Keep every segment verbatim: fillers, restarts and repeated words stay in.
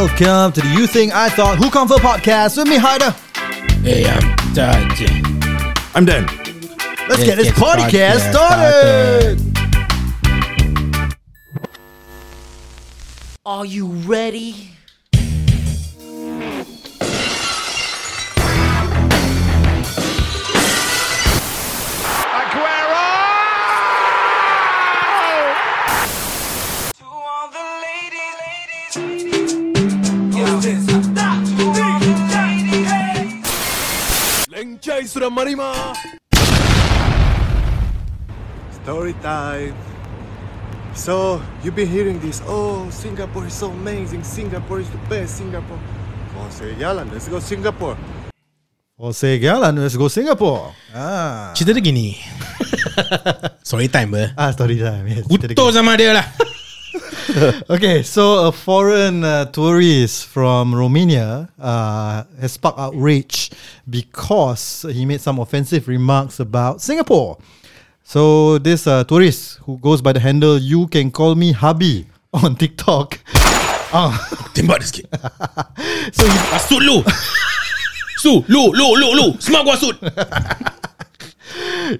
Welcome to the You Think I Thought Who Kung Fu Podcast with me, Hider. Hey, I'm Dan. I'm Dan. Let's, Let's get this get PartyCast started. started. Are you ready? Story time. So you've been hearing this, oh, Singapore is so amazing, Singapore is the best, Singapore. Force jalan, let's go Singapore. Force jalan, let's go Singapore. Ah. Cerita dia gini. Story time ber. Ah, story time. Yes, Utuh sama dia lah. Okay, so a foreign uh, tourist from Romania uh, has sparked outrage because he made some offensive remarks about Singapore. So this uh, tourist who goes by the handle You Can Call Me Habi on TikTok. Ah, tembak sikit. So he asut lu. Su, lu, lu, lu, lu. Semak gua asut.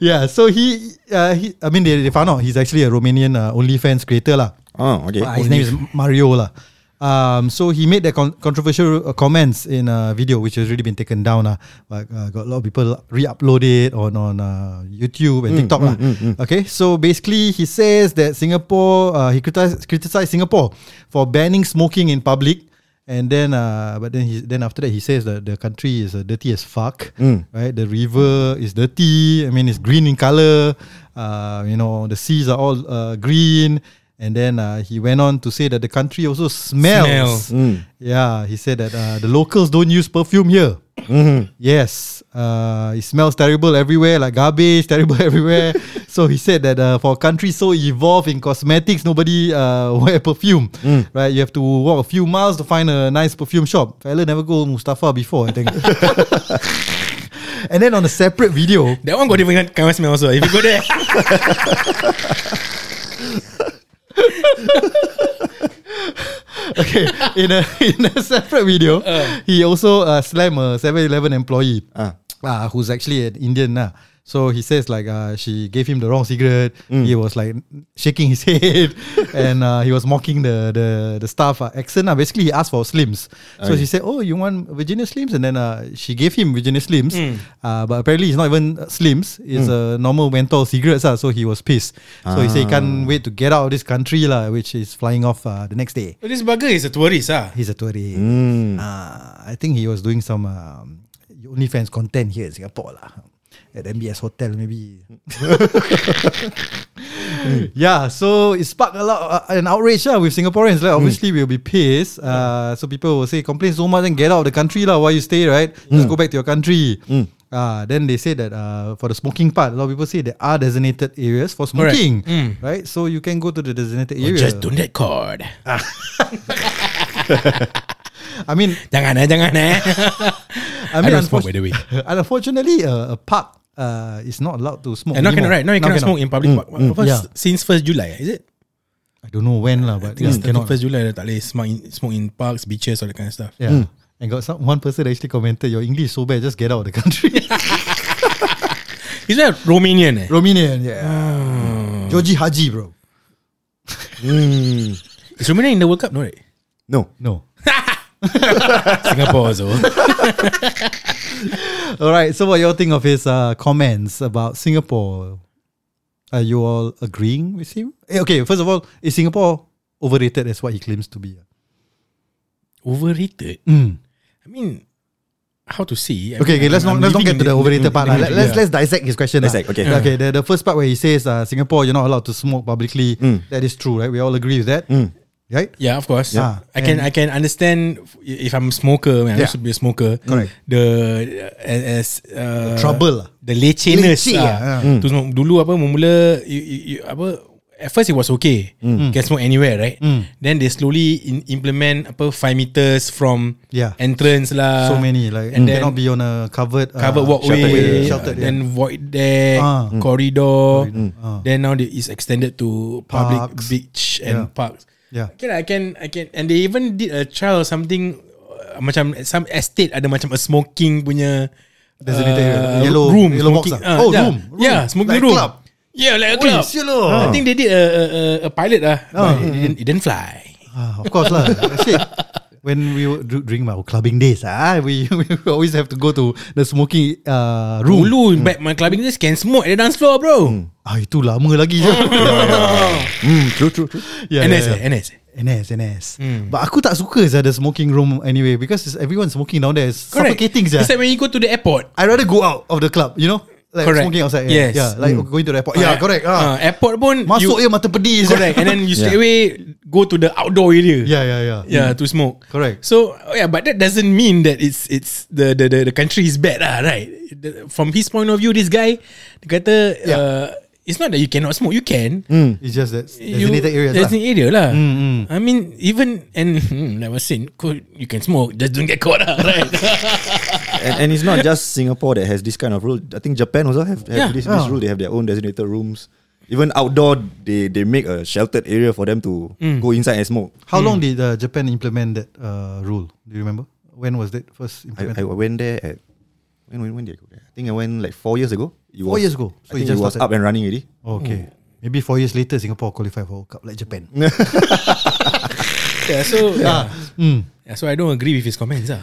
Yeah, so he, uh, he I mean they, they found out he's actually a Romanian uh, OnlyFans creator lah. Oh, okay. Uh, his name is Mariola. Um, so he made the con- controversial uh, comments in a video which has already been taken down. Uh, like, uh, got a lot of people re-upload it on, on uh, YouTube and mm, TikTok. Mm, lah. Mm, mm. Okay, so basically he says that Singapore, uh, he criticized, criticized Singapore for banning smoking in public. And then, uh, but then, he, then after that, he says that the country is uh, dirty as fuck, mm. right? The river is dirty. I mean, it's green in color. Uh, you know, the seas are all uh, green. And then uh, he went on to say that the country also smells. smells. Mm. Yeah, he said that uh, the locals don't use perfume here. Mm-hmm. Yes, uh, it smells terrible everywhere, like garbage, terrible everywhere. So he said that uh, for a country so evolved in cosmetics, nobody uh, wear perfume, mm. right? You have to walk a few miles to find a nice perfume shop. Fella never go Mustafa before, I think. And then on a separate video, that one got different kind of smell also. If you go there. Okay, in a in a separate video, uh. he also uh, slammed a seven eleven employee, uh. Uh, who's actually an Indian. Uh. So he says like uh, she gave him the wrong cigarette. Mm. He was like shaking his head, and uh, he was mocking the the the staff uh, accent. Uh. Basically, he asked for Slims. Okay. So she said, "Oh, you want Virginia Slims?" And then uh, she gave him Virginia Slims. Mm. Uh, but apparently, it's not even Slims. It's mm. a normal menthol cigarettes. Uh, so he was pissed. Ah. So he said, he "Can't wait to get out of this country, lah." Which is flying off uh, the next day. But this bugger is a tourist, ah. He's a tourist. Mm. Uh, I think he was doing some um, OnlyFans content here in Singapore, lah. At M B S Hotel maybe. Yeah, so it sparked a lot uh, an outrage uh, with Singaporeans. Like, obviously mm. we'll be pissed. Uh, so people will say, complain so much and get out of the country lah. Why you stay, right? Mm. Just go back to your country. Mm. Uh, then they say that uh, for the smoking part, a lot of people say there are designated areas for smoking. Mm. Right? So you can go to the designated or area. Just don't get caught. I mean, jangan eh, jangan eh. I mean, I don't smoke, by the way. Unfortunately, uh, a park uh, is not allowed to smoke. And not cannot, right? No, you cannot smoke in public mm, park. Mm, first, yeah. Since first July, is it? I don't know when lah, but yeah, cannot. First July, tak boleh smoke in, smoke in parks, beaches, all that kind of stuff. Yeah, mm. And got some one person that actually commented, "Your English so bad, just get out of the country." Is that Romanian? Eh? Romanian, yeah. Oh. Georgie Haji, bro. Mm. Is Romania in the World Cup? No, right? No, no. Singapore also. Alright, so what y'all think of his uh, comments about Singapore? Are you all agreeing with him? Okay, first of all, is Singapore overrated as what he claims to be? Overrated? Mm. I mean, how to see? I okay, mean, okay, let's I'm not let's not get to the overrated living part. Living la. Let's yeah. let's dissect his question. Dissect, okay, okay. The, the first part where he says uh, Singapore, you're not allowed to smoke publicly. Mm. That is true, right? We all agree with that. Mm. Right? Yeah, of course. Yeah. I can I can understand if I'm a smoker, man, yeah. I should be a smoker. Correct. The uh, as uh, the trouble, the leceness. Leceh, ah. yeah. mm. Terus dulu apa mula you, you, you, apa at first it was okay, mm. can smoke anywhere, right? Mm. Then they slowly in, implement apa five meters from yeah. entrance lah. So many like and mm. then cannot be on a covered covered uh, walkway, sheltered, yeah. then void deck, ah. corridor. Mm. Then now it is extended to public parks. Beach and yeah. parks. Yeah. Okay lah, I can, I can. And they even did a trial or something, uh, macam some estate ada macam a smoking punya designated uh, yellow room, yellow smoking, box. Uh, oh, yeah, room, room. Yeah, smoking like room. Club. Yeah, like a club. Oh. I think they did a a, a pilot lah. Oh. It, didn't, it didn't fly. Ah, of course lah. Shit. When we were during my clubbing days, ah, we, we always have to go to the smoking uh, room. Dulu, mm. back my clubbing days, can smoke at the dance floor, bro. Mm. Ah, itu lama lagi je. Hmm, true, true, true. Yeah, N S, yeah, yeah. N S, N S, N S. Mm. But aku tak suka je the smoking room anyway because everyone smoking down there is suffocating je. It's like when you go to the airport. I'd rather go out of the club, you know. Like correct. Smoking outside, yeah. Yes. Yeah, like mm. going to the airport. Yeah, yeah, correct. Uh, airport pun masuk je mata pedih. Correct. And then you straight yeah. away go to the outdoor area. Yeah, yeah, yeah. Yeah, mm. to smoke. Correct. So yeah, but that doesn't mean that it's it's the the the, the country is bad lah, right? The, from his point of view, this guy dia kata yeah. uh, it's not that you cannot smoke. You can. Mm. It's just that designated area. Designated area lah. Mm, mm. I mean, even and mm, like I was saying, you can smoke, just don't get caught lah, right? And, and it's not just Singapore that has this kind of rule. I think Japan also have, have yeah. this, this rule. They have their own designated rooms. Even outdoor, they, they make a sheltered area for them to mm. go inside and smoke. How mm. long did uh, Japan implement that uh, rule? Do you remember? When was that first implemented? I, I went there at... When, when, when did I go there? I think I went like four years ago. It four was, years ago? So I think it was started. Up and running already. Okay. Mm. Maybe four years later, Singapore qualified for World Cup like Japan. yeah, so, yeah. Yeah. Mm. yeah, so I don't agree with his comments. Ah.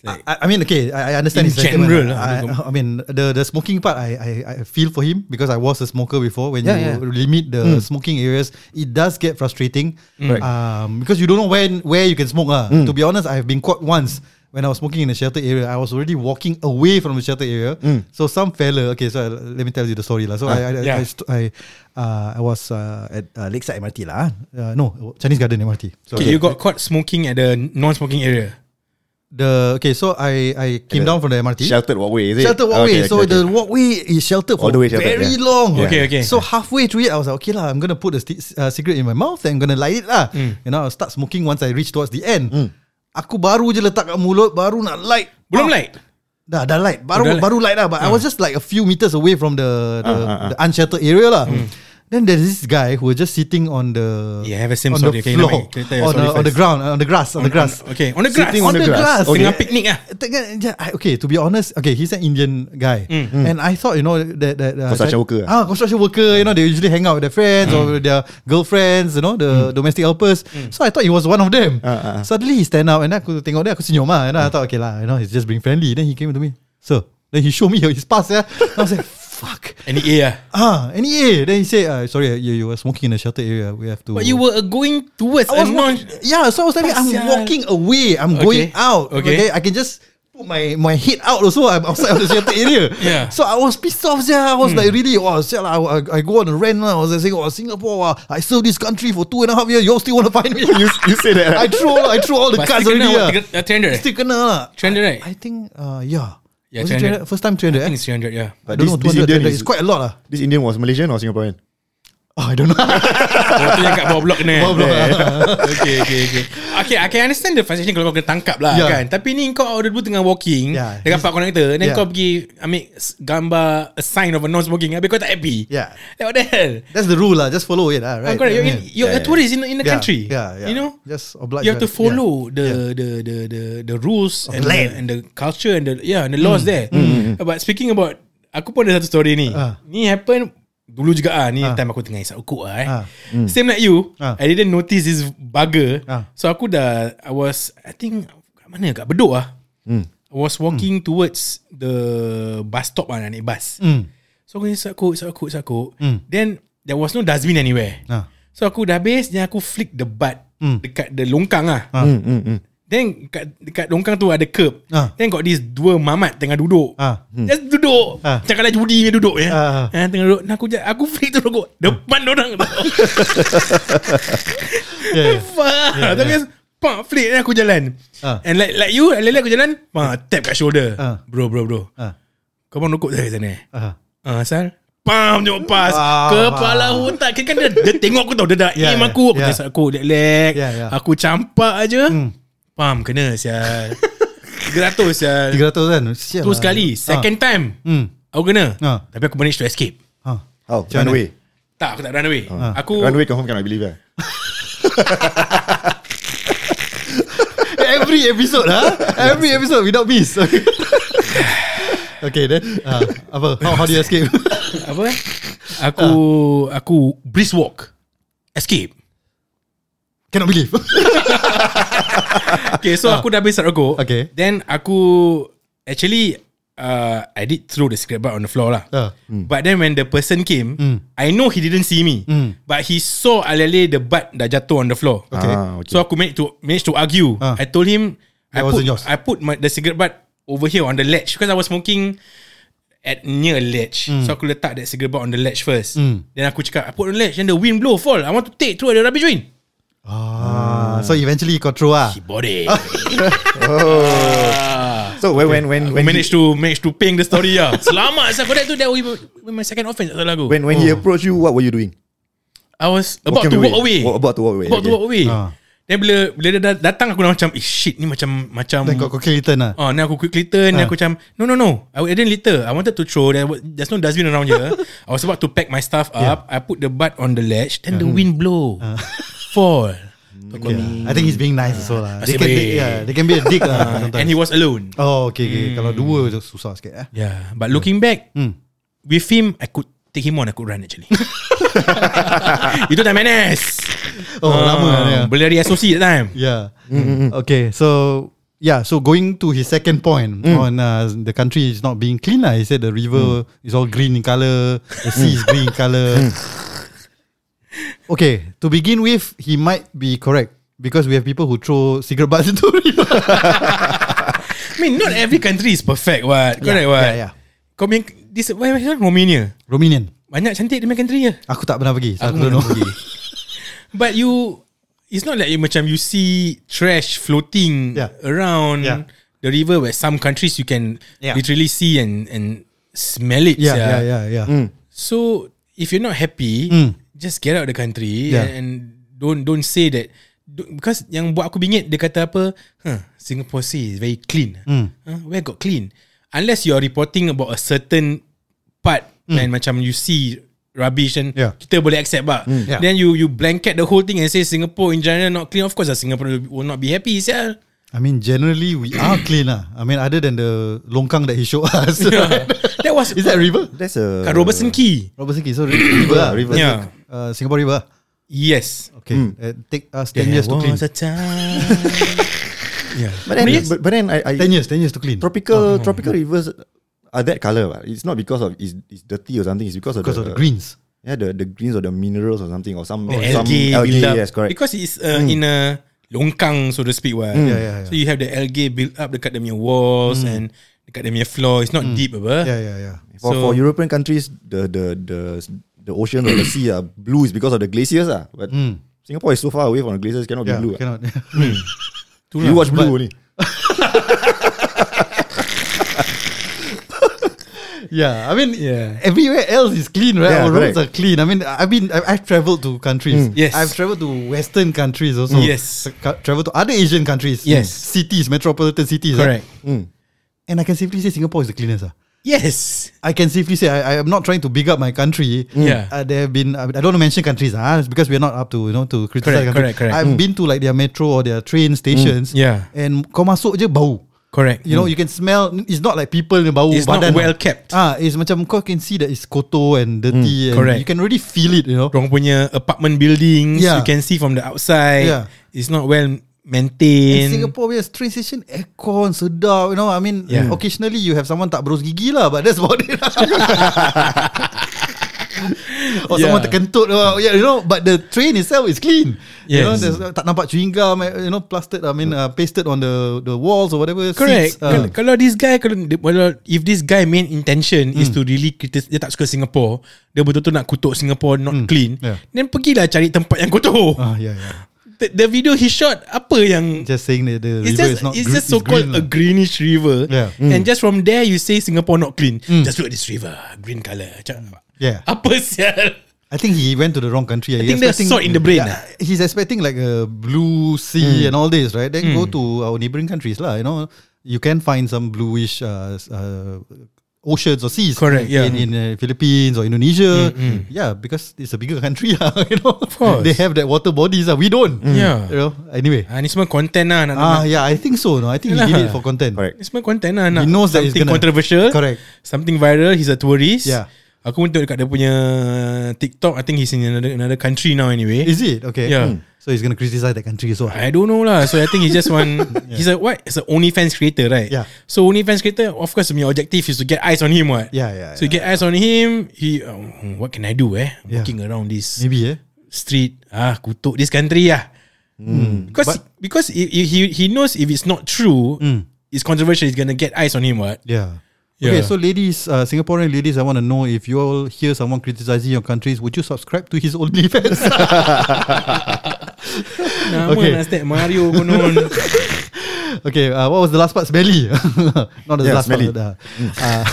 Like I, I mean, okay, I, I understand. In general, I, I, I mean, the the smoking part, I, I I feel for him because I was a smoker before. When yeah, you yeah. limit the mm. smoking areas, it does get frustrating. Mm. Um, because you don't know when where you can smoke. Ah, mm. to be honest, I have been caught once when I was smoking in a sheltered area. I was already walking away from the sheltered area. Mm. So some fella, okay, so let me tell you the story lah. So uh, I I yeah. I, I, uh, I was uh, at uh, Lakeside M R T lah. Uh, no, Chinese Garden M R T. So okay, you got caught smoking at the non-smoking area. The okay, so I I came down from the M R T. Sheltered walkway, is it? Sheltered walkway. Okay, so okay, the okay. walkway is sheltered for sheltered, very yeah. long. Yeah. Okay, okay. So halfway through it, I was like, okay lah, I'm gonna put a sti- uh, cigarette in my mouth and I'm gonna light it lah. Mm. You know, I'll start smoking once I reach towards the end. Mm. Aku baru je letak kat mulut, baru nak light. Belum light. Dah, dah light. Baru, oh, dah baru light lah. But uh. I was just like a few meters away from the the, uh, uh, uh. the unsheltered area lah. Mm. Then there's this guy who was just sitting on the yeah, have a same on the okay, floor, okay, on, the, on the ground, on the grass, on, on the grass. On, okay, on the grass, sitting on, on the grass. grass. Okay. Tengah picnic ah. Okay, to be honest, okay, he's an Indian guy, mm. Mm. and I thought you know that that uh, construction worker ah, construction worker, you know they usually hang out with their friends mm. or their girlfriends, you know the mm. domestic helpers. Mm. So I thought he was one of them. Uh, uh. Suddenly he stand up and aku tengok dia, aku senyum ah, and mm. I thought okay lah, you know he's just being friendly. Then he came to me, so then he showed me his pass yeah. I was like, fuck. N E A Ah, N E A Then he said, uh, sorry, you, you were smoking in a sheltered area. We have to... But you were going towards... I was walking, non- yeah, so I was like, I'm walking away. I'm okay. going out. Okay. okay. I can just put my, my head out also. I'm outside of the sheltered area. Yeah. So I was pissed off. Yeah. I was hmm. like, really, oh, shit, I, I, I go on a rant. I was like saying, oh, Singapore, uh, I served this country for two and a half years. You all still want to find me? you, you say that. I throw, I throw all the but cards already. Uh, trender. Still kena. Trender, right? I, I think, uh, yeah. Yeah, three hundred First time three hundred I think it's three hundred yeah. But I don't this, know, this Indian is, is quite a lot lah. This Indian was Malaysian or Singaporean? Oh, I don't know. Waktu yang kat bawah blok ni. Bawah blok. Okay, okay, okay. Okay, I can understand the frustration kalau kau kena tangkap lah yeah. kan. Tapi ni kau order dulu tengah walking, yeah. dekat park connector, then yeah. kau pergi ambil gambar a sign of a non-smoking, habis kau tak happy. Yeah. Like, what the hell? That's the rule lah. Just follow it lah, right? Oh, correct. You're, in, you're yeah, a tourist in, in the yeah. country. Yeah, yeah. You know? Just oblige. You have to follow yeah. the, yeah. the the the the rules and the, and the culture and the yeah and the laws mm. there. Mm. But speaking about, aku pun ada satu story ni. Uh. Ni happen dulu juga ah ni ah. time aku tengah isap ukuk ah eh. Ah. Mm. Same like you. Ah. I didn't notice this bugger. Ah. So aku dah I was I think kat mana kat Bedok ah. Mm. I was walking mm. towards the bus stop ah naik bus. Mm. So aku isap ukuk, isap ukuk, isap ukuk. Mm. Then there was no dustbin anywhere. Ah. So aku dah habis then aku flick the butt mm. dekat the longkang ah. ah. Mm, mm, mm. Then dekat, dekat longkang tu ada curb. Ah. Then got this dua mamat tengah duduk. Ah. Hmm. Just duduk. Ah. Macam kalau judi dia duduk ya. Ah. Ha, tengah duduk. Nah, aku aku freak tu aku. Depan dia orang. Ya. Fuck. Tapi pak freak aku jalan. Ah. And like like you, lelak aku jalan, pak tap kat shoulder. Ah. Bro, bro, bro. Ah. Kau bang rokok dari sana. Ah. Ah, asal pam jumpa pas ah, kepala ah. otak kan dia, dia tengok aku tau dia dah yeah, aim aku, yeah. aku, yeah. aku lelak. Yeah, yeah. Aku campak aja. Hmm. Pam kena sial tiga ratus sial tiga ratus kan sial tu sekali second ha. time hmm. aku kena ha. tapi aku manage to escape ha. oh, run away tak aku tak run away ha. aku run away confirm cannot believe eh every episode, huh? Every episode without miss. Okay, okay then uh, apa? How, how do you escape? Apa? Aku uh. Aku breeze walk. Escape. Cannot believe. Okay, so uh. aku dah habis Sarago. Okay. Then aku actually Uh, I did throw the cigarette butt on the floor lah. Uh, mm. But then when the person came, mm. I know he didn't see me, mm. but he saw alele the butt dah jatuh on the floor. Okay. Ah, okay. So aku managed to managed to argue. Uh, I told him I put, I put my, the cigarette butt over here on the ledge because I was smoking at near a ledge. Mm. So aku letak that cigarette butt on the ledge first. Mm. Then aku cakap I put on the ledge and the wind blow fall. I want to take through the rubbish bin. Ah, ah. So eventually he control ah. He bought it. Oh. So when okay. when when, when managed to manage to ping the story ah. Selamat saya korang tu that was my second offense tak salah aku. When when oh. he approached you, what were you doing? I was about Walking to walk away. away. About to walk away. About okay. to walk away. Ah. Then bila bila dia datang aku dah macam eh shit ni macam macam then kau quick return ah. Ah, then aku quick return, then ah. aku macam no no no. I didn't litter. I wanted to throw. There's no dustbin around here. I was about to pack my stuff up. Yeah. I put the butt on the ledge, then uh-huh. the wind blow. Uh. Fall. Okay. I think he's being nice uh, as well lah. They can, be, yeah, they can be a dick lah sometimes. And he was alone. Oh okay, okay. Mm. Kalau dua susah sikit eh? Yeah. But looking back mm. with him, I could take him on. I could run actually. Itu time N S. Oh uh, lama yeah. Boleh dari S O C that time. Yeah mm-hmm. Okay, so yeah, so going to his second point mm. on uh, the country is not being clean lah. He said the river mm. is all green in colour. The sea is green in colour. Okay, to begin with, he might be correct because we have people who throw cigarette butts into river. I mean, not every country is perfect, what? Correct, yeah, what? Yeah, yeah. Kau main, this, why, why, why, Romania? Romanian. Banyak cantik dia main country ya. Aku tak pernah pergi. So aku tak pernah pergi. But you, it's not like you, macam you see trash floating yeah. around yeah. the river where some countries you can yeah. literally see and, and smell it. Yeah, yeah, yeah. yeah, yeah. Mm. So, if you're not happy... Mm. Just get out of the country yeah. and don't don't say that don't, because yang buat aku bingit dia kata apa huh, Singapore sea is very clean mm. huh, where got clean unless you are reporting about a certain part mm. and macam you see rubbish and yeah. kita boleh accept bah mm. yeah. then you you blanket the whole thing and say Singapore in general not clean. Of course uh, Singapore will not be happy sial. I mean generally we are clean lah. I mean other than the longkang that he showed us. Yeah. That was is that river? That's a Robertson Quay. Robertson Quay so river lah, river. Yeah. Uh, Singapore river. Yes. Okay. Mm. Uh, take us ten years to clean. Yeah. But then, but, but then I, I ten years, ten years to clean. Tropical oh, tropical oh. rivers are that color. Right? It's not because of it's, it's dirty or something. It's because of because the, of the greens. Yeah, the the greens or the minerals or something or some or some algae. Yes, correct. Because it's uh, mm. in a longkang so to speak what. Mm. Yeah, yeah, yeah. So you have the algae built up dekat dia punya walls mm. and dekat dia punya floor. It's not mm. deep apa. Yeah, yeah, yeah. For, so, for European countries the the the the ocean or the sea are blue is because of the glaciers ah. But mm. Singapore is so far away from the glaciers cannot yeah, be blue. Cannot. mm. You watch blue only. Yeah, I mean, yeah. everywhere else is clean, right? Yeah, our roads correct. Are clean. I mean, I've been, I've, I've traveled to countries. Mm. Yes, I've traveled to Western countries also. Mm. Yes, Ca- traveled to other Asian countries. Yes, cities, metropolitan cities. Correct. Right? Mm. And I can safely say Singapore is the cleanest. Uh. Yes, I can safely say I, I am not trying to big up my country. Mm. Yeah, uh, there have been. I don't want to mention countries, ah, uh, because we are not up to you know to criticize. Correct, correct, correct. I've mm. been to like their metro or their train stations. Mm. Yeah, and kau masuk je bau. Correct. You mm. know, you can smell. It's not like people in bau. It's badan. Not well kept. Ah, it's macam kau can see that it's kotor and dirty. Mm, correct. And you can really feel it. You know, orang punya apartment buildings. Yeah. You can see from the outside. Yeah. It's not well maintained. In Singapore, we have train station aircon sedap. You know, I mean, yeah. occasionally you have someone tak berus gigi lah, but that's about it. Or yeah. someone terkentut uh, yeah, you know. But the train itself is clean. Yes. You know, there's uh, tak nampak chewing gum, you know, plastered, I mean uh, pasted on the the walls or whatever. Correct. Seats, uh. Kalau this guy kalau, kalau if this guy main intention mm. is to really kritis, dia tak suka Singapore, dia betul-betul nak kutuk Singapore not mm. clean, yeah. then pergilah cari tempat yang kotor. Ah, yeah, yeah. The, the video he shot apa yang just saying that the river just, is not it's gr- just so called a greenish river yeah. mm. and just from there you say Singapore not clean mm. just look at this river green colour yeah. apa sial. I think he went to the wrong country. I he think there's salt in the brain yeah, he's expecting like a blue sea mm. and all this right then mm. go to our neighbouring countries lah. You know you can find some bluish uh, uh, oceans or seas. Correct. Yeah. In, in uh, Philippines or Indonesia. Mm-hmm. Yeah, because it's a bigger country. You know, of course. They have that water bodies. We don't. Mm. Yeah. You know. Anyway. And it's more content. Nah, nah, ah, yeah. I think so. No, I think yeah. he did it for content. Correct. It's more content. Nah, nah. He knows something that it's gonna, controversial. Correct. Something viral. He's a tourist. Yeah. Aku pun tengok dekat dia punya TikTok. I think he's in another, another country now anyway. Is it? Okay. Yeah. Hmm. So he's going to criticize that country as well. I don't know lah. So I think he's just one. Yeah. He's a what? He's an OnlyFans creator, right? Yeah. So OnlyFans creator, of course, my objective is to get eyes on him, what? Yeah, yeah. So yeah, you get yeah. eyes on him. He, um, what can I do? Eh, yeah. Walking around this maybe eh street ah kutuk this country ah. Mm. Because but, because he, he he knows if it's not true, mm. it's controversial. He's going to get eyes on him, what? Yeah. Okay, yeah. So ladies, uh, Singaporean ladies, I want to know if you all hear someone criticizing your countries, would you subscribe to his OnlyFans? Okay. Mario Okay, uh, what was the last part? Smelly. Not the yeah, last smelly. part. Uh,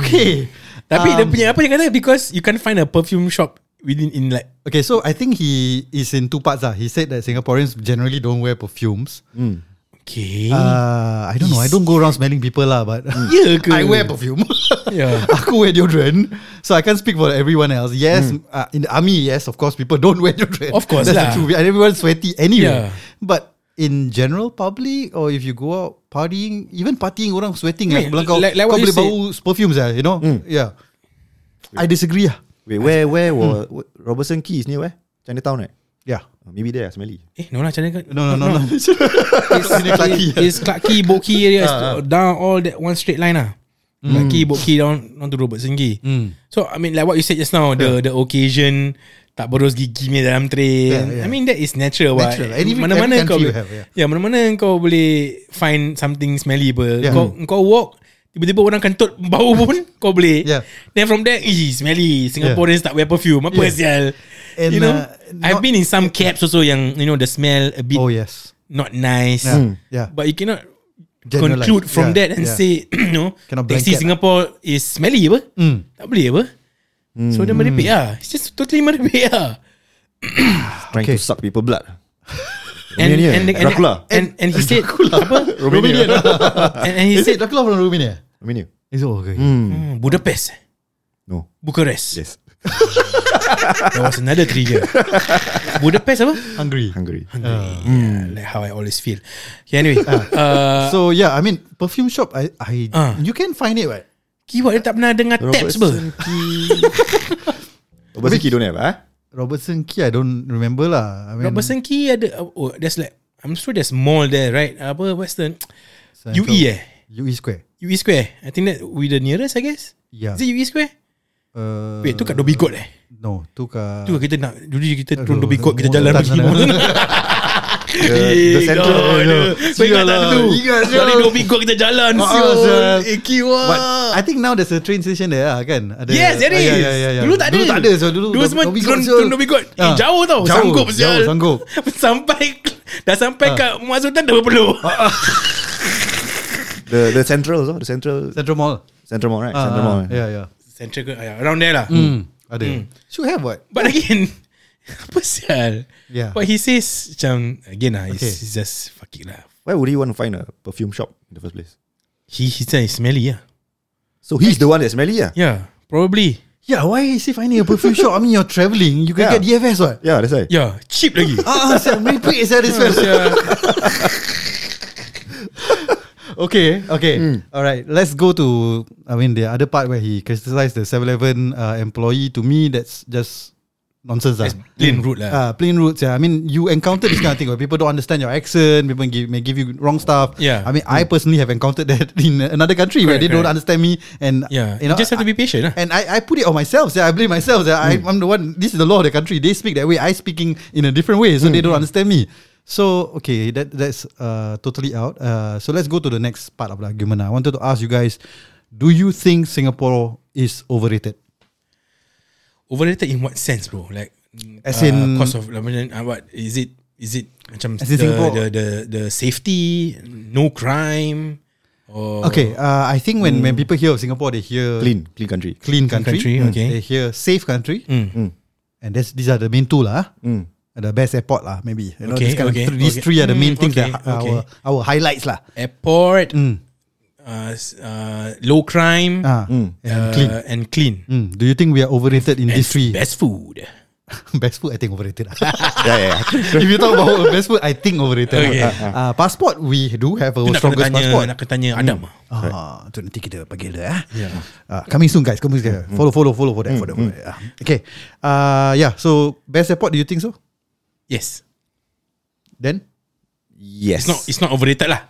okay. Tapi dia punya apa dia kata? Because you can't find a perfume shop within in like. Okay, so I think he is in two parts. Ah, he said that Singaporeans generally don't wear perfumes. Mm. Okay. Uh, I don't know. I don't go around smelling people lah, but yeah, I wear perfume. Yeah. Aku wear deodorant, so I can't speak for everyone else. Yes, mm. uh, in the army, yes, of course, people don't wear deodorant. Of course, that's true. Everyone's sweaty anyway. Yeah. But in general, public or if you go out partying, even partying, orang sweating. Wait, lah. Kau, like, like kau boleh bau perfumes lah, you know? Mm. Yeah. Wait. I disagree lah. Wait, where, where, mm. where? Robertson Quay is near where? Chinatown, right? Yeah. Maybe there smelly. Eh, no lah, China. No, no, no, no. It's Clarke Quay. It's Clarke Quay, Boat Quay area uh, uh. down all that one straight line ah. Mm. Clarke Quay, Boat Quay down onto Robertson Quay. Mm. So I mean, like what you said just now, yeah. the the occasion tak boros gigi ni dalam train. Yeah, yeah. I mean that is natural. Natural. Right? Every, mana-mana every kau boleh, have, yeah. yeah, mana-mana kau boleh find something smelly. Yeah. Kau mm. kau walk. Tiba-tiba orang kentut bau pun kau boleh. Yeah. Then from there, ee, smelly. Singaporeans yeah. tak wear perfume. Apa yeah. sial? You know, uh, I've been in some cabs also yang, you know, the smell a bit oh, yes. not nice. Yeah. Mm. yeah. But you cannot generalize. Conclude from yeah. that and yeah. say, you know, taxi Singapore lah. Is smelly apa? Mm. Tak boleh apa? Mm. So, dia merepek mm. lah. It's just totally merepek lah. Trying okay. to suck people blood. And and, and, and, and and he said apa? Romania. and, and he Is said Dracula from Romania. Romania. Is it okay? Mm. Mm. Budapest. No. Bucharest. Yes. There was another trigger. Budapest apa? Hungary. Hungary. Hungary. Uh, yeah, mm. Like how I always feel. Okay, anyway. Uh, uh, so yeah, I mean perfume shop. I I uh, you can find it right. Keyword dia tak pernah dengar tabs ber. Robertson Quay don't have ah. Robertson Quay I don't remember lah. I mean, Robertson Quay ada oh there's like I'm sure there's mall there right. Apa Western Central, U E eh U E Square. U E Square. I think that we the nearest I guess. Yeah. Is it U E Square? Uh, Wait tu kat Dhoby Ghaut eh? No, tu kat tu kita nak dulu kita turun Dhoby Ghaut kita jalan pergi mall sana. The Central. So ingat tak tu? Dari Dhoby Ghaut kita jalan. But I think now there's a train station there kan. Ada. Yes, there is. Yeah, yeah, yeah, yeah. Dulu tak ada. Dulu tak ada. So dulu dulu semua turun Dhoby Ghaut. Eh, jauh tau. Jauh, sanggup sial. Sanggup. Sampai dah sampai kat Muaz Sultan dah berpeluh. The the Central, the Central. Central Mall. Central Mall right? Central Mall. Yeah, yeah. Central around there lah. Ada. Should have what? But again apa sial? Yeah. But he says macam again lah, okay. It's just fuck it lah. Why would he want to find a perfume shop in the first place? He he said it's smelly yeah. So he's like, the one that's smelly yeah. Yeah, probably. Yeah, why is he finding a perfume shop? I mean, you're travelling, you can yeah. get D F S what? Yeah, that's right. Yeah, cheap lagi. Ah, sial, merepek sial this one. Okay, okay. Mm. All right, let's go to, I mean, the other part where he criticised the seven eleven uh, employee. To me, that's just nonsense. That's lah. Plain rude lah. Uh, plain rude, yeah. I mean, you encounter this kind of thing where people don't understand your accent, people give, may give you wrong stuff. Yeah. I mean, mm. I personally have encountered that in another country correct, where they correct. don't understand me. And, yeah. you know, you just have to be patient. I, and I, I put it on myself. Yeah, I blame myself. Yeah, mm. I, I'm the one, this is the law of the country. They speak that way. I speaking in a different way, so mm. they don't understand me. So, okay, that that's uh, totally out. Uh, so, let's go to the next part of the argument. I wanted to ask you guys, do you think Singapore is overrated? Overrated in what sense, bro? Like, as uh, in... cost of... Uh, what, is it... Is it... Macam as the, in Singapore? The, the, the safety, no crime... Or okay, uh, I think when, mm. when people hear of Singapore, they hear... Clean. Clean country. Clean country. Clean country mm. okay. They hear safe country. Mm. Mm. And that's, these are the main two lah. Mm. The best airport lah, maybe. You know, okay, okay, th- these okay. three are the main mm, things okay, that ha- okay. our, our highlights lah. Airport, mm. uh, uh, low crime, ah, mm, and uh, clean. And clean. Mm. Do you think we are overrated in and these three? Best food. Best food, I think overrated. yeah, yeah. If you talk about best food, I think overrated. Okay. Uh, passport, we do have a strongest passport. Nak tanya Adam. Hmm. Ah, right. Tu nanti kita panggil dia. Ah, yeah. uh, coming soon, guys. Coming soon. Mm. Follow, follow, follow for that. Mm. For that. Mm. Uh, okay. Uh, yeah. So best airport, do you think so? Yes. Then, yes. It's not. It's not overrated lah.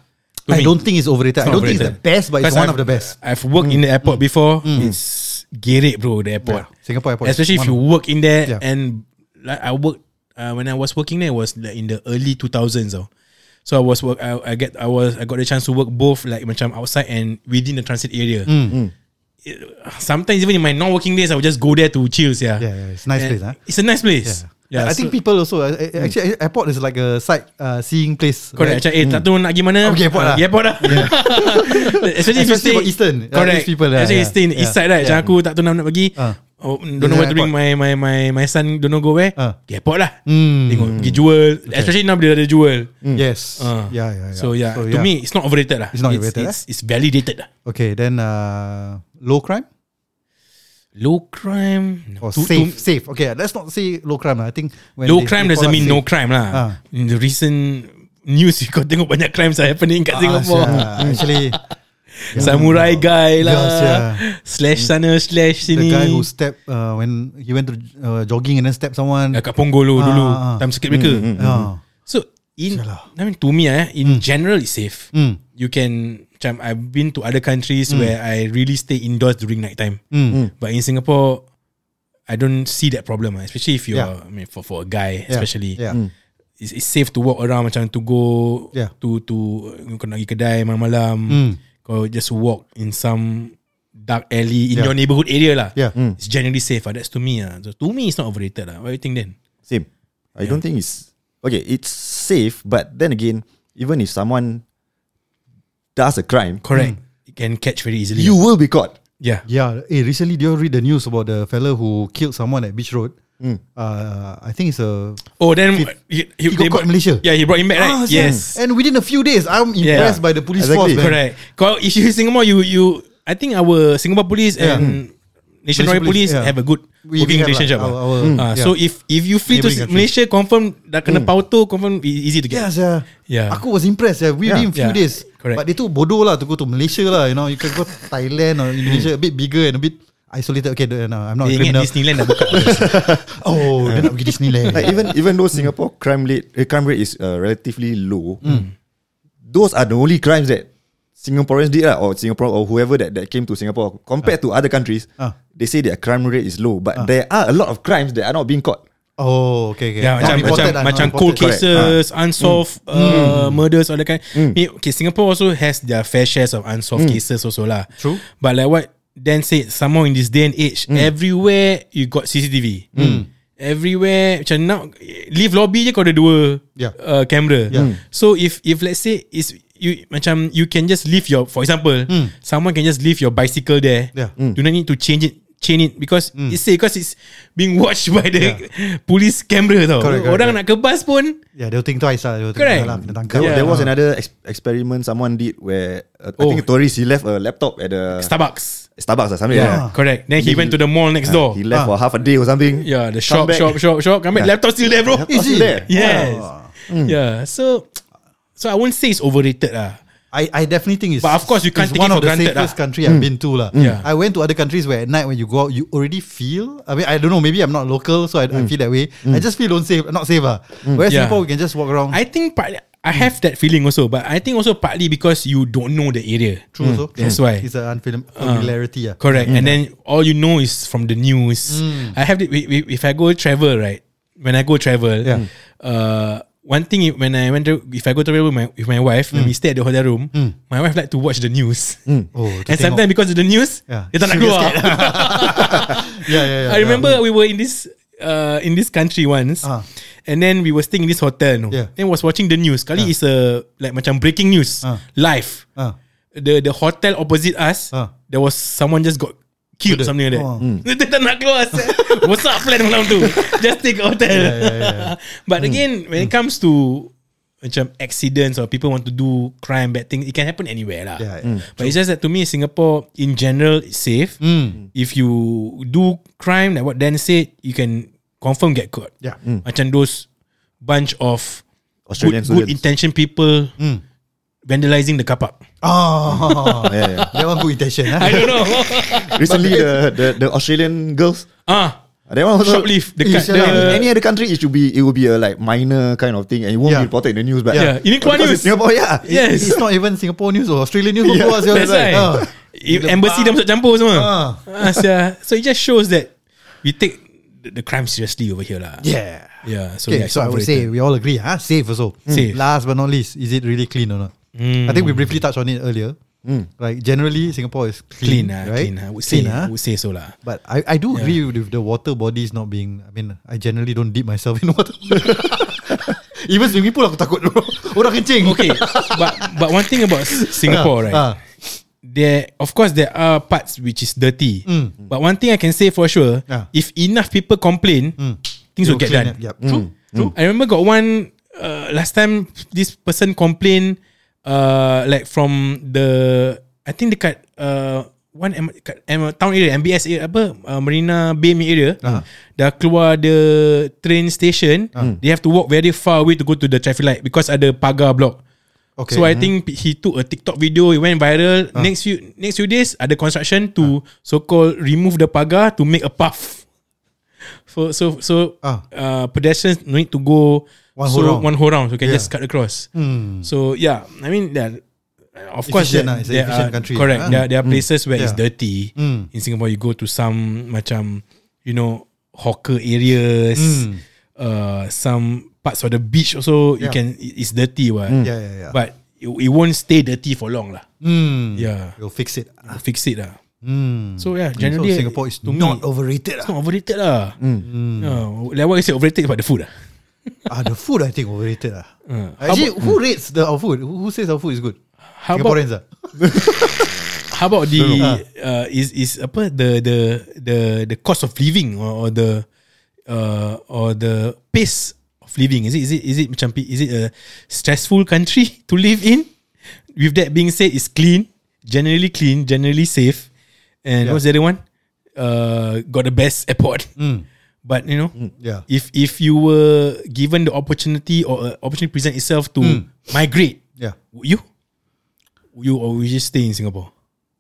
To I me. don't think it's overrated. It's I don't overrated. think it's the best, but it's one I've, of the best. I've worked mm. in the airport mm. before. Mm. It's gerek bro, the airport, yeah. Singapore airport, especially if you work in there, yeah. And like I worked uh, when I was working there, it was like in the early two thousands. So, so I was work, I, I get I was I got the chance to work both like macam outside and within the transit area. Mm. It, sometimes even in my non working days, I would just go there to chill. Yeah, yeah, yeah, it's nice and place. Huh? It's a nice place. Yeah. Yeah, I so think people also uh, actually mm. airport is like a sight uh, seeing place. Correct. Macam eh tak tahu nak pergi mana. Okay, airport uh, lah. Airport lah. Yeah. Especially if you stay eastern. Correct. People lah. Especially yeah. stay in yeah. east side right. Macam yeah. aku tak tahu nak pergi. Uh. Oh, don't know where to bring my my my my son. Don't know go where. Uh. The airport lah. Mm. Tengok pergi jual. Okay. Especially now bila ada jual. Mm. Yes. Uh. Yeah, yeah, yeah. So yeah. So, to yeah. me, it's not overrated lah. It's not overrated. It's, eh? it's validated lah. Okay, then uh, low crime. Low crime or to, safe, to, safe. Okay, let's not say low crime. I think when low crime doesn't mean safe. no crime lah. Ah. In the recent news, you got tengok banyak crimes are happening kat ah, Singapore. Yeah. Actually, yeah. Samurai guy lah, yes, yeah. slash sana slash sini. The guy who step uh, when he went to uh, jogging and then step someone. Kat Punggol ah, dulu, ah, time circuit breaker. Mm, mm, mm, ah. So in, I mean to me eh, in mm. general it's safe. Mm. You can. I've been to other countries mm. where I really stay indoors during night time. Mm. But in Singapore, I don't see that problem. Especially if you're, yeah. I mean, for, for a guy, yeah. especially, yeah. Mm. It's, it's safe to walk around. Macam to go yeah. to to kau nak pergi kedai malam-malam. Mm. Kau just walk in some dark alley in yeah. your neighborhood area lah. Yeah. Mm. It's generally safe. Ah. That's to me. Ah. So to me, it's not overrated lah. What do you think then? Same. I yeah. don't think it's okay. It's safe, but then again, even if someone does a crime, correct, mm. it can catch very easily. You will be caught. Yeah. Yeah. Hey, recently, did you read the news about the fella who killed someone at Beach Road? Mm. Uh, I think it's a... Oh, then he, he, he got caught in Malaysia. Yeah, he brought him back, right? Ah, yes. Yeah. And within a few days, I'm impressed yeah. by the police exactly. force. Man. Correct. Because if you're in Singapore, you, you, I think our Singapore police yeah. and mm. nationwide police, police yeah. have a good we working relationship. Like our, our, mm. uh, yeah. So if if you flee to Malaysia, confirm dah kena mm. pauto, confirm easy to get. Yes, yeah. yeah. Aku was impressed. Yeah. Within yeah. few yeah. days. Correct. But they too bodoh lah to go to Malaysia lah. You know, you can go to Thailand or Indonesia, a bit bigger and a bit isolated. Okay, no, I'm not a criminal. Disneyland dah buka. Oh, dah nak pergi Disneyland. Like even even though Singapore crime rate uh, crime rate is uh, relatively low, mm. those are the only crimes that Singaporeans did lah, or Singapore or whoever that, that came to Singapore. Compared uh. to other countries, uh. they say their crime rate is low, but uh. there are a lot of crimes that are not being caught. Oh, okay, okay. Yeah, macam macam, macam cold cases, ha. unsolved mm. Uh, mm. murders, all that kind. Mm. Okay, Singapore also has their fair shares of unsolved mm. cases also lah. True. But like what Dan said, somehow in this day and age, mm. everywhere you got C C T V. Mm. Everywhere, macam now, lift lobby je kau ada dua yeah. uh, camera. Yeah. Mm. So if if let's say is you macam you can just leave your, for example, mm. someone can just leave your bicycle there. Yeah. Mm. Do not need to change it. Chain it because mm. it's safe because it's being watched by the yeah. police camera. Tau. Correct, correct, Orang correct. nak kebas pun. Yeah, they'll think twice lah. They'll think correct. Lah, there, yeah. there was another ex- experiment someone did where uh, oh. I think a tourist he left a laptop at the Starbucks. Starbucks or something. Yeah, yeah. correct. Then he, he went to the mall next uh, door. He left ah. for half a day or something. Yeah, the shop, shop, shop, shop. Come back. Yeah. Laptop still there, bro. Laptop still there. Yes. Wow. Mm. Yeah. So, so I won't say it's overrated lah. I, I definitely think it's, but of course you can't take one of the safest country mm. I've been to lah. Yeah. I went to other countries where at night when you go out you already feel, I mean I don't know, maybe I'm not local so I, mm. I feel that way. Mm. I just feel don't safe, not safe lah. Mm. Whereas yeah. Singapore we can just walk around. I think partly, I have mm. that feeling also, but I think also partly because you don't know the area. True mm. also. That's true. Why it's an unfamiliarity. Uh, yeah. Correct. Mm. And then all you know is from the news. Mm. I have the, if I go travel right, when I go travel, yeah. uh. One thing when I went to, if I go to travel with, with my wife, mm. when we stay at the hotel room, mm. my wife like to watch the news. Mm. Oh, and sometimes because of the news, yeah. they don't like keluar. yeah, yeah, yeah. I remember yeah. we were in this uh, in this country once, uh. and then we were staying in this hotel. No? Yeah. Then was watching the news. Kali uh. is a like macam breaking news uh. live. Uh. The the hotel opposite us, uh. there was someone just got killed, something like that. Oh. Mm. Dia tak nak keluar. What's up plan malam tu? Just take hotel. Yeah, yeah, yeah. But mm. again, when mm. it comes to macam accidents or people want to do crime, bad things, it can happen anywhere lah. Yeah, mm. But true. It's just that to me, Singapore in general is safe. Mm. If you do crime, like what Dan said, you can confirm get caught. Yeah, mm. Macam those bunch of Australian good, good intention people mm. vandalizing the car park. Oh, yeah, yeah. That one good intention. Huh? I don't know. Recently, the, the the Australian girls. Ah. That one also, shoplift dekat yeah. Any other country it should be, it will be a like minor kind of thing and it won't yeah. be reported in the news, but yeah, ini keluar news Singapore, yeah. Yes. It's not even Singapore news or Australian news yeah. or that's right. uh. Embassy dah masuk campur semua uh. Asia. So it just shows that we take the, the crime seriously over here lah. Yeah. Yeah. So, okay, so I would say we all agree huh? Safe also mm. Last but not least, is it really clean or not? Mm. I think we briefly touched on it earlier. Mm. Like generally Singapore is clean, clean right? Clean, I would say, clean, I would say so lah. But I, I do yeah. agree with the water bodies not being. I mean, I generally don't dip myself in water. Even swimming pool aku takut orang kencing. Okay, but but one thing about Singapore, right? Uh. There, of course, there are parts which is dirty. Mm. But one thing I can say for sure, uh. if enough people complain, mm. things will get done. Yep. Mm. True, true. Mm. I remember got one uh, last time. This person complained. Uh, like from the I think dekat uh, one M, dekat M, town area M B S area, apa uh, Marina Bay area uh-huh. dah keluar the train station uh-huh. they have to walk very far away to go to the traffic light because ada pagar block. Okay. So I uh-huh. think he took a TikTok video, it went viral. Uh-huh. Next few next few days ada construction to uh-huh. so called remove the pagar to make a path. So so so uh-huh. uh, pedestrians no need to go One so round. one whole round, so you can yeah. just cut across. Mm. So yeah, I mean, yeah, of course, there, nah, there are country, correct. Huh? There, there are places mm. where yeah. it's dirty. Mm. In Singapore, you go to some, macam, you know, hawker areas, mm. uh, some parts of the beach also yeah. you can it's dirty, right? Mm. Yeah, yeah, yeah. But it, it won't stay dirty for long, lah. Mm. Yeah, you'll fix it. You'll fix it, lah. Mm. So yeah, generally so Singapore is not me, overrated. It's not overrated, lah. Mm. No, like what you said, overrated about the food, lah. Ah, the food I think overrated lah. Uh, Actually, about, who rates the our food? Who says our food is good? How Singaporeans about, how about the uh, is is apa the the the the cost of living or, or the uh, or the pace of living? Is it is it is it macam is it a stressful country to live in? With that being said, it's clean, generally clean, generally safe, and yeah. what's the other one? Uh, got the best airport. Mm. But you know, mm, yeah. if if you were given the opportunity or uh, opportunity present itself to mm. migrate, yeah, would you, would you or would you just stay in Singapore?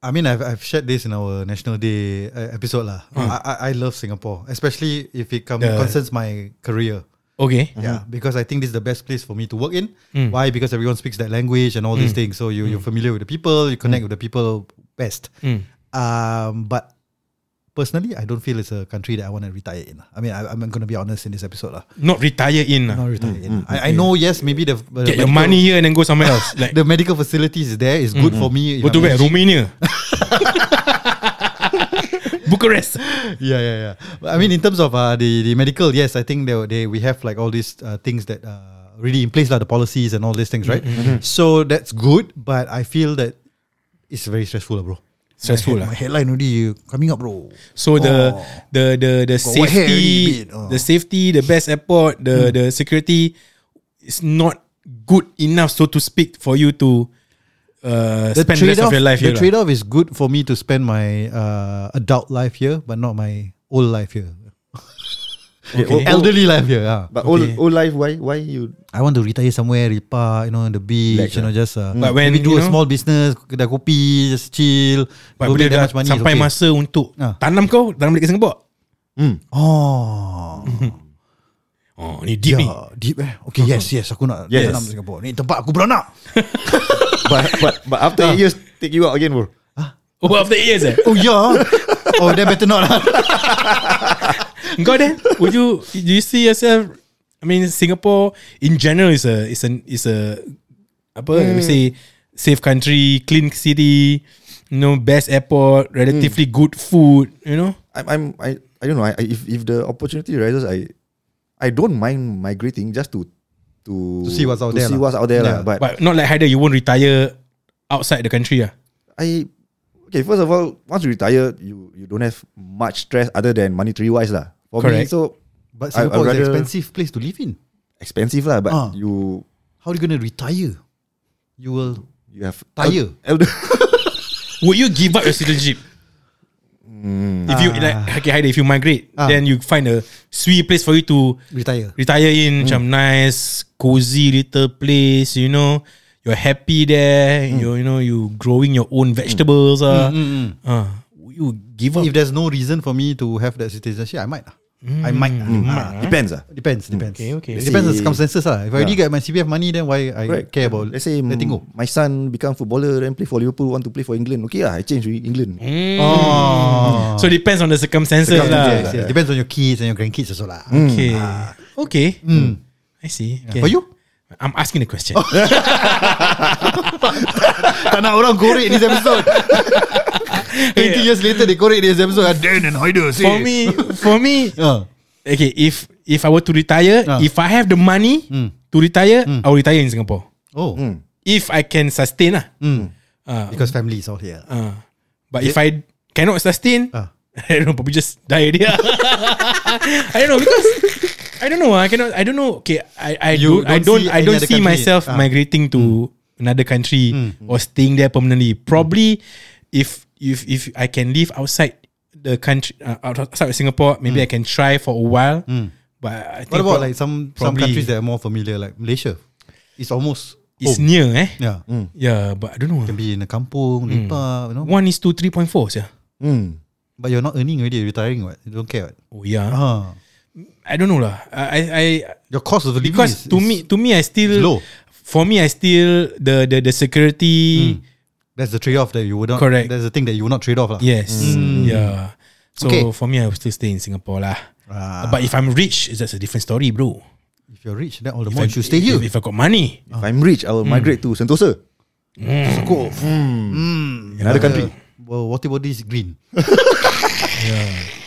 I mean, I've I've shared this in our National Day episode lah. Mm. I I love Singapore, especially if it comes concerns my career. Okay, yeah, mm-hmm. because I think this is the best place for me to work in. Mm. Why? Because everyone speaks that language and all mm. these things, so you mm. you're familiar with the people, you connect mm. with the people best. Mm. Um, but. Personally, I don't feel it's a country that I want to retire in. I mean, I, I'm going to be honest in this episode lah. Not retire in. Not retire in. Mm-hmm. I, I know, yes, maybe the, the get medical, your money here and then go somewhere else. Like the medical facilities there is good mm-hmm. for me. Go to where? Romania. Bucharest. Yeah, yeah, yeah. But I mean, in terms of uh, the the medical, yes, I think they they we have like all these uh, things that uh, really in place lah, the policies and all these things, right? Mm-hmm. So that's good, but I feel that it's very stressful, bro. Stressful lah. My headline already coming up, bro. So oh. the the the the got safety, oh. the safety, the best airport, the mm. the security is not good enough, so to speak, for you to uh, the spend the rest of your life the here. The trade-off is good for me to spend my uh, adult life here, but not my old life here. Okay. Okay. Elderly life here, yeah. But okay. old old life, why why you? I want to retire somewhere, repa, you know, on the beach, like, you know, just. Uh, but when we do a know, small business, kedai kopi, just chill. But bila dah money, sampai okay. masa untuk ah. tanam kau, tanam dekat Singapore. Mm. Oh, mm-hmm. oh, ni deep, yeah, ni deep eh. Okay, yes, yes, aku nak yes. tanam Singapore. Ni tempat aku beranak. but but but after eight ah. years, take you out again, bro. Huh? Oh, after eight years, eh? Oh yeah. Oh, then better not. God, then would you do you see yourself? I mean, Singapore in general is a is an is a apa? Mm. We say safe country, clean city, you know, best airport, relatively mm. good food. You know, I'm, I'm I I don't know. I, if if the opportunity arises, I I don't mind migrating just to to, to see what's out to there. See la. what's out there, yeah. la, but, but not like Hider, you won't retire outside the country, ah. I. Okay, first of all, once you retire, you, you don't have much stress other than monetary wise lah. For Correct. Me, so but Singapore I, is an expensive place to live in. Expensive lah, but uh. you How are you going to retire? You will you have tire. El- elder. Would you give up your citizenship? Mm. If ah. you like, okay, Hider, if you migrate, ah. then you find a sweet place for you to retire. Retire in, mm. some nice, cozy little place. You know, you're happy there. Mm. You you know, you growing your own vegetables. Mm. Uh, mm, mm, mm. Uh, you give up. If there's no reason for me to have that citizenship, I might. Mm. I might. Mm. Uh, might. Depends. Uh. Depends. Depends. Okay, okay. It depends on the circumstances. Uh. If I already yeah. get my C P F money, then why I right. care about let's say letting m- go? My son become footballer and play for Liverpool, want to play for England. Okay, uh, I change to England. Mm. Oh. So it depends on the circumstances. circumstances la. La. Depends on your kids and your grandkids also. La. Okay. Uh, okay. Mm. I see. Okay. For you? I'm asking the question. Tak nak orang korek this episode. twenty yeah. years later they correct this episode. Dan and Hider say. For me, for me, uh. okay. If if I were to retire, uh. if I have the money mm. to retire, mm. I will retire in Singapore. Oh, mm. if I can sustain, ah, mm. uh, because family is all here. Uh, but is if it? I cannot sustain, uh. I don't know. Probably just die there. I don't know because I don't know. I cannot. I don't know. Okay, I I you don't, don't I don't I don't see myself uh. migrating to mm. another country mm. or staying there permanently. Probably mm. if. If if I can live outside the country, uh, outside of Singapore, maybe mm. I can try for a while. Mm. But I think what about like some some countries that are more familiar, like Malaysia? It's almost it's home. Near, eh? Yeah, mm. yeah. But I don't know. It can be in a kampung, mm. lepak, you know. One is two, three point four, yeah. Mm. But you're not earning already, retiring, what? You don't care, what? Oh yeah. Uh-huh. I don't know lah. I I your cost of the living because is, to is me to me I still low. For me I still the the the security. Mm. That's the trade-off that you would not. Correct. That's the thing that you would not trade off, lah. Yes. Mm. Yeah. So okay. for me, I will still stay in Singapore, lah. Ah. But if I'm rich, that's a different story, bro. If you're rich, then all the more you stay here. If, if I got money, if ah. I'm rich, I will mm. migrate to Sentosa. Mm. Cool. Mm. Mm. Another yeah. country. Well, what about this green? yeah.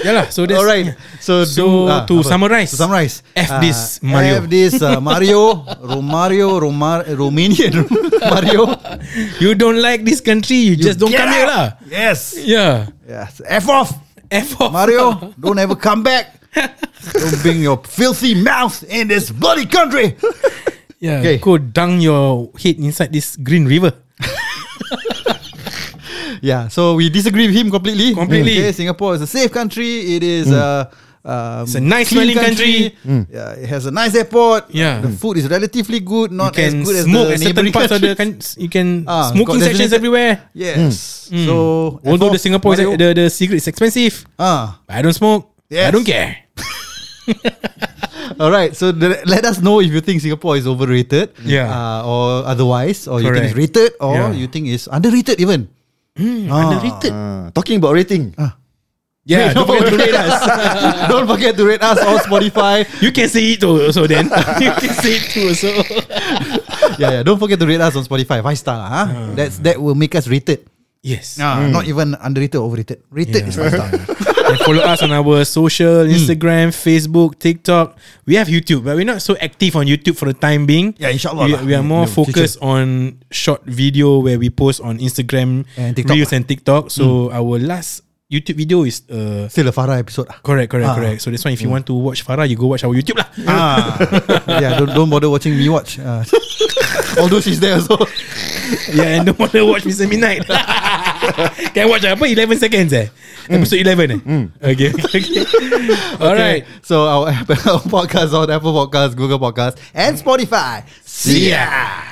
Yeah lah. So that's all right. So, so do, uh, to summarize, to summarize, F uh, this Mario, F this uh, Mario, Romario, Romar, Romanian Mario. You don't like this country, you, you just don't come out. Here lah. Yes. Yeah. Yes. F off, F off, Mario. Don't ever come back. Don't bring your filthy mouth in this bloody country. Yeah. Okay. Go dung your head inside this green river. Yeah, so we disagree with him completely. Completely. Okay, Singapore is a safe country. It is mm. a um, it's a nice smelling country. country. Mm. Yeah, it has a nice airport. Yeah, the mm. food is relatively good. Not as good as the neighbouring countries. Can, you can ah, smoking sections everywhere. Yes. Mm. So although F- the Singapore is, the the cigarette is expensive. Ah, I don't smoke. Yes. I don't care. Alright, so the, let us know if you think Singapore is overrated. Yeah. Uh, or otherwise, or correct. You think it's rated, or yeah. you think it's underrated even. Mm, ah, underrated. Uh, talking about rating. Ah. Yeah, hey, don't, don't forget to rate us. Don't forget to rate us on Spotify. You can say it too, also then. You can say it too, also. Yeah, yeah. Don't forget to rate us on Spotify. Five star, huh? Uh. That's that will make us rated. Yes. Ah, mm. Not even underrated or overrated. Rated yeah. is five star. Follow us on our social, Instagram, mm. Facebook, TikTok. We have YouTube, but we're not so active on YouTube for the time being. Yeah, inshallah. We, we are more no, focused future. On short video where we post on Instagram, and TikTok, Reels and TikTok. So mm. our last YouTube video is uh, still a Farah episode. Correct, correct, ah. correct. So that's why if you mm. want to watch Farah, you go watch our YouTube lah. Ah. Yeah, don't, don't bother watching me watch. Uh, although she's there also. Yeah, and don't bother watch Mister Midnight. Can I watch apa? eleven seconds eh? Mm. Episode eleven eh? Mm. Okay, okay. Alright. Okay. So our, our podcast on Apple Podcasts, Google Podcasts and Spotify. See ya!